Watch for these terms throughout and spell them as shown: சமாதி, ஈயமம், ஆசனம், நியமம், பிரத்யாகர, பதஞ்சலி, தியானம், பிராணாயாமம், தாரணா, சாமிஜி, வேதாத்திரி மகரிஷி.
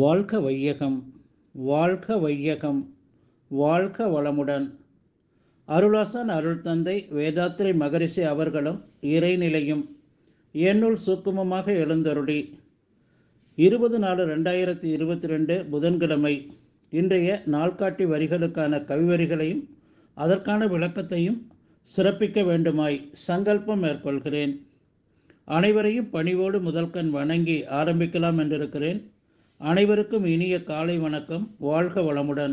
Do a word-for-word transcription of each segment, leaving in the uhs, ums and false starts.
வாழ்க வையகம், வாழ்க வையகம், வாழ்க வளமுடன். அருளாசன் அருட்தந்தை வேதாத்திரி மகரிஷி அவர்களும் இறைநிலையும் என்னுள் சுக்குமமாக எழுந்தருளி இருபது நாலு ரெண்டாயிரத்தி இருபத்தி ரெண்டு புதன்கிழமை இன்றைய நாள்காட்டி வரிகளுக்கான கவிவரிகளையும் அதற்கான விளக்கத்தையும் சிறப்பிக்க வேண்டுமாய் சங்கல்பம் மேற்கொள்கிறேன். அனைவரையும் பணிவோடு முதல்கண் வணங்கி ஆரம்பிக்கலாம் என்றிருக்கிறேன். அனைவருக்கும் இனிய காலை வணக்கம். வாழ்க வளமுடன்.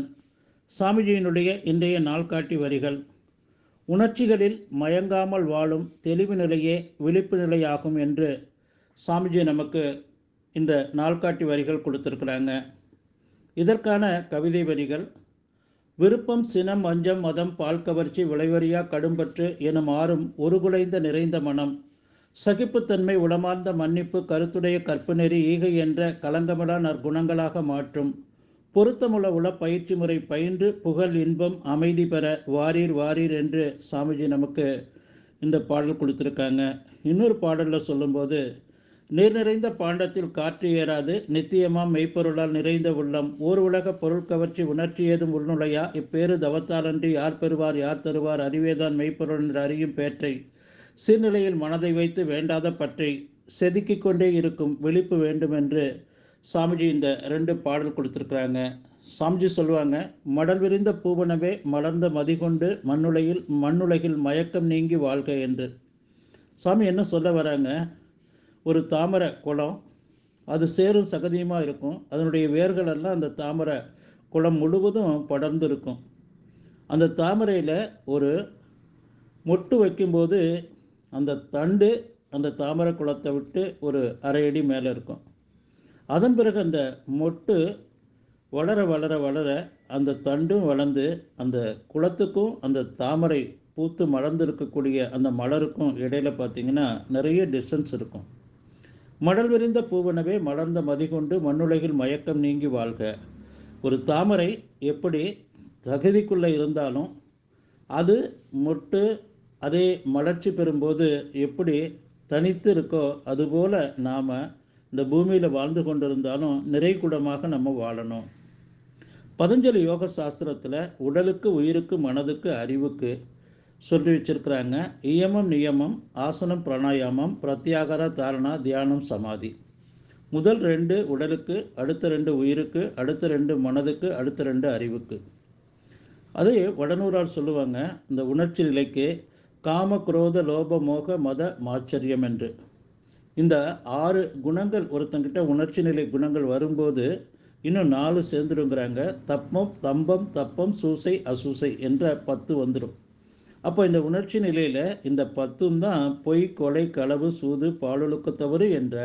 சாமிஜியினுடைய இன்றைய நாள்காட்டி வரிகள்: உணர்ச்சிகளில் மயங்காமல் வாழும் தெளிவு நிலையே விழிப்பு நிலையாகும் என்று சாமிஜி நமக்கு இந்த நாள்காட்டி வரிகள் கொடுத்துருக்குறாங்க. இதற்கான கவிதை வரிகள்: விருப்பம், சினம், அஞ்சம், மதம், பால் கவர்ச்சி, விளைவறியா கடும்பற்று எனும் ஆறும் ஒருகுலைந்த நிறைந்த மனம், சகிப்புத்தன்மை, உளமார்ந்த மன்னிப்பு, கருத்துடைய கற்பு நெறி, ஈகை என்ற கலங்கமிடா நற்குணங்களாக மாற்றும் பொருத்தமுள்ள உள்ள பயிற்சி முறை பயின்று புகழ், இன்பம், அமைதி பெற வாரீர் வாரீர் என்று சாமிஜி நமக்கு இந்த பாடல் கொடுத்துருக்காங்க. இன்னொரு பாடலில் சொல்லும்போது, நீர் நிறைந்த பாண்டத்தில் காற்று ஏறாது, நித்தியமாம் மெய்ப்பொருளால் நிறைந்த உள்ளம், ஓர் உலக பொருட்கவர்ச்சி உணர்ச்சி ஏதும் உள்நுழையா, இப்பேறு தவத்தாலன்றி யார் பெறுவார் யார் தருவார், அறிவேதான் மெய்ப்பொருள் என்று அறியும் பேற்றை சீர்நிலையில் மனதை வைத்து வேண்டாத பற்றி செதுக்கிக் கொண்டே இருக்கும் விழிப்பு வேண்டும் என்று சாமிஜி இந்த ரெண்டு பாடல் கொடுத்துருக்குறாங்க. சாமிஜி சொல்லுவாங்க, மடல் விரிந்த பூவனவே மலர்ந்த மதிகொண்டு மண்ணுலையில் மண்ணுலகில் மயக்கம் நீங்கி வாழ்க என்று. சாமி என்ன சொல்ல வராங்க? ஒரு தாமரை குளம், அது சேரும் சகதியுமாக இருக்கும். அதனுடைய வேர்களெல்லாம் அந்த தாமரை குளம் முழுவதும் படர்ந்து இருக்கும். அந்த தாமரையில் ஒரு மொட்டு வைக்கும்போது அந்த தண்டு அந்த தாமரை குளத்தை விட்டு ஒரு அரை அடி மேலே இருக்கும். அதன் பிறகு அந்த மொட்டு வளர வளர வளர அந்த தண்டும் வளர்ந்து அந்த குளத்துக்கும் அந்த தாமரை பூத்து மலர்ந்து இருக்கக்கூடிய அந்த மலருக்கும் இடையில பார்த்திங்கன்னா நிறைய டிஸ்டன்ஸ் இருக்கும். மடல் விரிந்த பூவனவே மலர்ந்த மதிகொண்டு மண்ணுலகில் மயக்கம் நீங்கி வாழ்க. ஒரு தாமரை எப்படி தகுதிக்குள்ளே இருந்தாலும் அது மொட்டு அதே மலர்ச்சி பெறும்போது எப்படி தனித்து இருக்கோ அதுபோல் நாம் இந்த பூமியில் வாழ்ந்து கொண்டிருந்தாலும் நிறைகுடமாக நம்ம வாழணும். பதஞ்சலி யோக சாஸ்திரத்தில் உடலுக்கு, உயிருக்கு, மனதுக்கு, அறிவுக்கு சொல்லி வச்சிருக்கிறாங்க. ஈயமம், நியமம், ஆசனம், பிராணாயாமம், பிரத்யாகர, தாரணா, தியானம், சமாதி. முதல் ரெண்டு உடலுக்கு, அடுத்த ரெண்டு உயிருக்கு, அடுத்த ரெண்டு மனதுக்கு, அடுத்த ரெண்டு அறிவுக்கு. அதே வடநூறால் சொல்லுவாங்க, இந்த உணர்ச்சி நிலைக்கு காம, குரோத, லோப, மோக, மத, மாச்சரியம் என்று இந்த ஆறு குணங்கள் ஒருத்தங்கிட்ட உணர்ச்சி நிலை குணங்கள் வரும்போது இன்னும் நாலு சேர்ந்துடுங்கிறாங்க. தப்பம், தம்பம், தப்பம், சூசை, அசூசை என்ற பத்து வந்துடும். அப்போ இந்த உணர்ச்சி நிலையில் இந்த பத்தும் தான் பொய், கொலை, களவு, சூது, பாலொழுக்க தவறு என்ற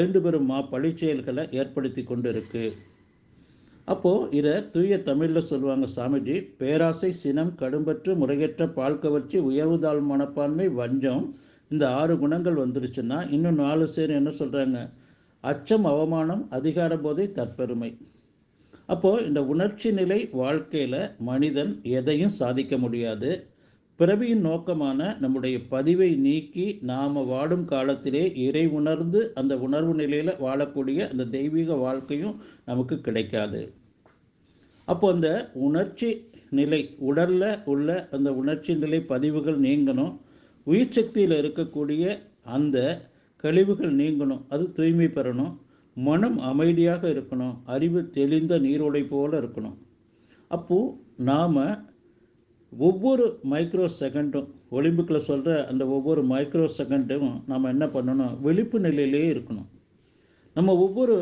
ஐந்து பெரும் மா பழி செயல்களை ஏற்படுத்தி கொண்டு இருக்கு. அப்போது இதை தூய தமிழில் சொல்லுவாங்க சாமிஜி: பேராசை, சினம், கடும்பற்று, முறையற்ற பால் கவர்ச்சி, உயர்வு தாழ் மனப்பான்மை, வஞ்சம், இந்த ஆறு குணங்கள் வந்துருச்சுன்னா இன்னும் நாலு சேர் என்ன சொல்கிறாங்க? அச்சம், அவமானம், அதிகார போதை, தற்பெருமை. அப்போது இந்த உணர்ச்சி நிலை வாழ்க்கையில் மனிதன் எதையும் சாதிக்க முடியாது. பிறவியின் நோக்கமான நம்முடைய பதிவை நீக்கி நாம் வாடும் காலத்திலே இறை உணர்ந்து அந்த உணர்வு நிலையில் வாழக்கூடிய அந்த தெய்வீக வாழ்க்கையும் நமக்கு கிடைக்காது. அப்போ அந்த உணர்ச்சி நிலை, உடலில் உள்ள அந்த உணர்ச்சி நிலை பதிவுகள் நீங்கணும். உயிர் சக்தியில் இருக்கக்கூடிய அந்த கழிவுகள் நீங்கணும், அது தூய்மை பெறணும். மனம் அமைதியாக இருக்கணும், அறிவு தெளிந்த நீரோடை போல் இருக்கணும். அப்போது நாம் ஒவ்வொரு மைக்ரோ செகண்டும், ஒலிம்பிக்கில் சொல்கிற அந்த ஒவ்வொரு மைக்ரோ செகண்டும் நம்ம என்ன பண்ணணும்? விழிப்பு நிலையிலேயே இருக்கணும். நம்ம ஒவ்வொரு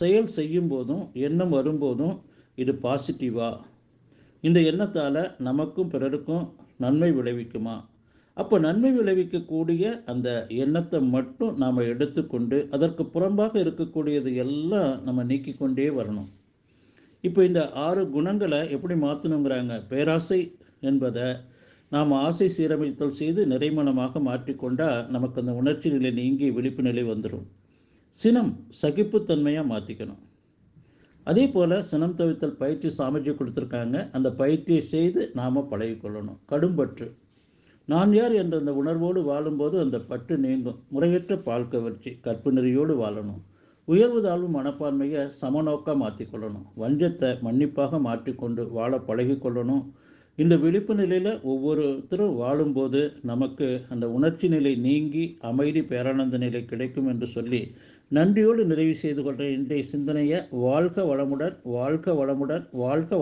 செயல் செய்யும் போதும் எண்ணம் வரும்போதும் இது பாசிட்டிவா, இந்த எண்ணத்தால் நமக்கும் பிறருக்கும் நன்மை விளைவிக்குமா, அப்போ நன்மை விளைவிக்கக்கூடிய அந்த எண்ணத்தை மட்டும் நாம் எடுத்துக்கொண்டு அதற்கு புறம்பாக இருக்கக்கூடியது எல்லாம் நம்ம நீக்கி கொண்டே வரணும். இப்போ இந்த ஆறு குணங்களை எப்படி மாற்றணுங்கிறாங்க? பேராசை என்பதை நாம் ஆசை சீரமைத்தல் செய்து நிறைமனமாக மாற்றிக்கொண்டால் நமக்கு அந்த உணர்ச்சி நிலை நீங்கி விழிப்பு நிலை வந்துடும். சினம் சகிப்புத்தன்மையாக மாற்றிக்கணும். அதே போல் சினம் தவித்தல் பயிற்சி சாமிஜி கொடுத்துருக்காங்க, அந்த பயிற்சியை செய்து நாம் பழகிக்கொள்ளணும். கடும்பற்று, நான் யார் என்ற அந்த உணர்வோடு வாழும்போது அந்த பற்று நீங்கும். முறையற்ற பால் கவர்ச்சி, கற்பு நெறியோடு வாழணும். உயர்வு தாழ்வு மனப்பான்மையை சமநோக்காக மாற்றிக்கொள்ளணும். வஞ்சத்தை மன்னிப்பாக மாற்றிக்கொண்டு வாழ பழகிக்கொள்ளணும். இந்த விழிப்பு நிலையில் ஒவ்வொருத்தரும் வாழும்போது நமக்கு அந்த உணர்ச்சி நிலை நீங்கி அமைதி பேரானந்த நிலை கிடைக்கும் என்று சொல்லி நன்றியோடு நிறைவு செய்து கொள்கிற இன்றைய சிந்தனையை வாழ்க வளமுடன் வாழ்க வளமுடன் வாழ்க